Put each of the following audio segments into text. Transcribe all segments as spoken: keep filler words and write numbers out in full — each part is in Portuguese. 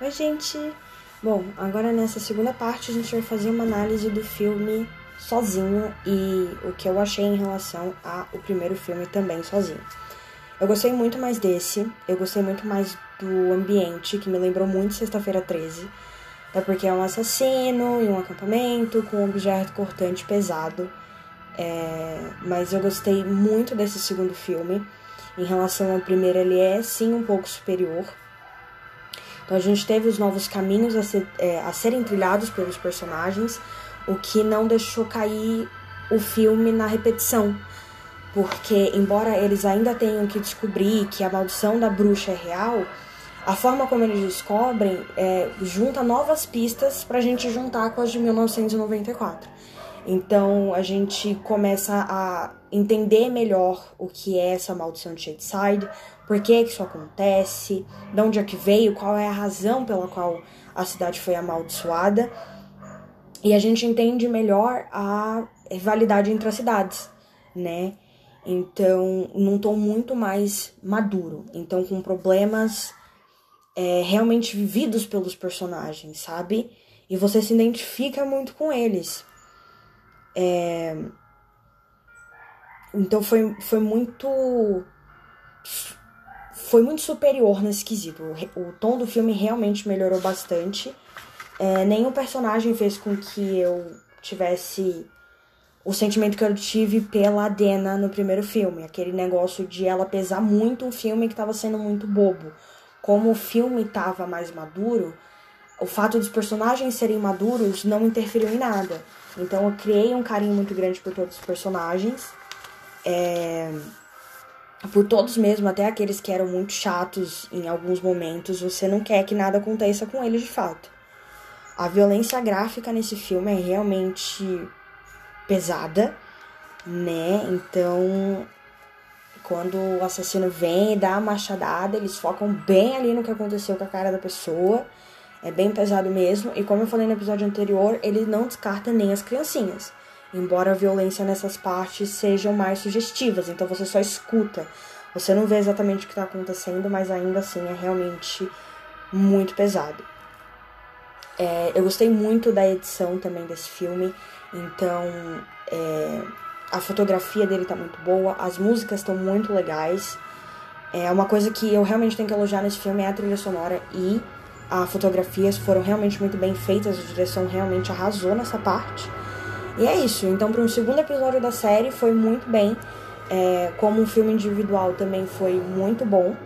Oi, gente! Bom, agora nessa segunda parte a gente vai fazer uma análise do filme sozinho e o que eu achei em relação ao primeiro filme também sozinho. Eu gostei muito mais desse, eu gostei muito mais do ambiente, que me lembrou muito Sexta-feira treze, até porque é um assassino em um acampamento com um objeto cortante pesado, é... mas eu gostei muito desse segundo filme. Em relação ao primeiro, ele é sim um pouco superior. Então a gente teve os novos caminhos a, ser, é, a serem trilhados pelos personagens, o que não deixou cair o filme na repetição. Porque, embora eles ainda tenham que descobrir que a maldição da bruxa é real, a forma como eles descobrem é, junta novas pistas pra gente juntar com as de mil novecentos e noventa e quatro. Então, a gente começa a entender melhor o que é essa maldição de Shadyside, por que que isso acontece, de onde é que veio, qual é a razão pela qual a cidade foi amaldiçoada. E a gente entende melhor a rivalidade entre as cidades, né? Então, num tom muito mais maduro. Então, com problemas é, realmente vividos pelos personagens, sabe? E você se identifica muito com eles. É... Então, foi, foi muito... Foi muito superior nesse quesito. O, o tom do filme realmente melhorou bastante. É, nenhum personagem fez com que eu tivesse... o sentimento que eu tive pela Adena no primeiro filme, aquele negócio de ela pesar muito um filme que estava sendo muito bobo. Como o filme estava mais maduro, o fato dos personagens serem maduros não interferiu em nada. Então eu criei um carinho muito grande por todos os personagens, é... por todos mesmo, até aqueles que eram muito chatos em alguns momentos. Você não quer que nada aconteça com eles de fato. A violência gráfica nesse filme é realmente... pesada, né? Então, quando o assassino vem e dá a machadada, eles focam bem ali no que aconteceu com a cara da pessoa. É bem pesado mesmo. E como eu falei no episódio anterior, ele não descarta nem as criancinhas. Embora a violência nessas partes sejam mais sugestivas. Então, você só escuta. Você não vê exatamente o que tá acontecendo, mas ainda assim é realmente muito pesado. É, eu gostei muito da edição também desse filme. Então, é, a fotografia dele tá muito boa, as músicas estão muito legais. É, uma coisa que eu realmente tenho que elogiar nesse filme é a trilha sonora e a fotografia foram realmente muito bem feitas, a direção realmente arrasou nessa parte. E é isso, então para um segundo episódio da série foi muito bem, é, como um filme individual também foi muito bom.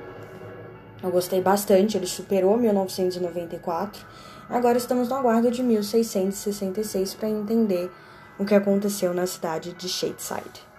Eu gostei bastante, ele superou mil novecentos e noventa e quatro. Agora estamos no aguardo de mil seiscentos e sessenta e seis para entender o que aconteceu na cidade de Shadyside.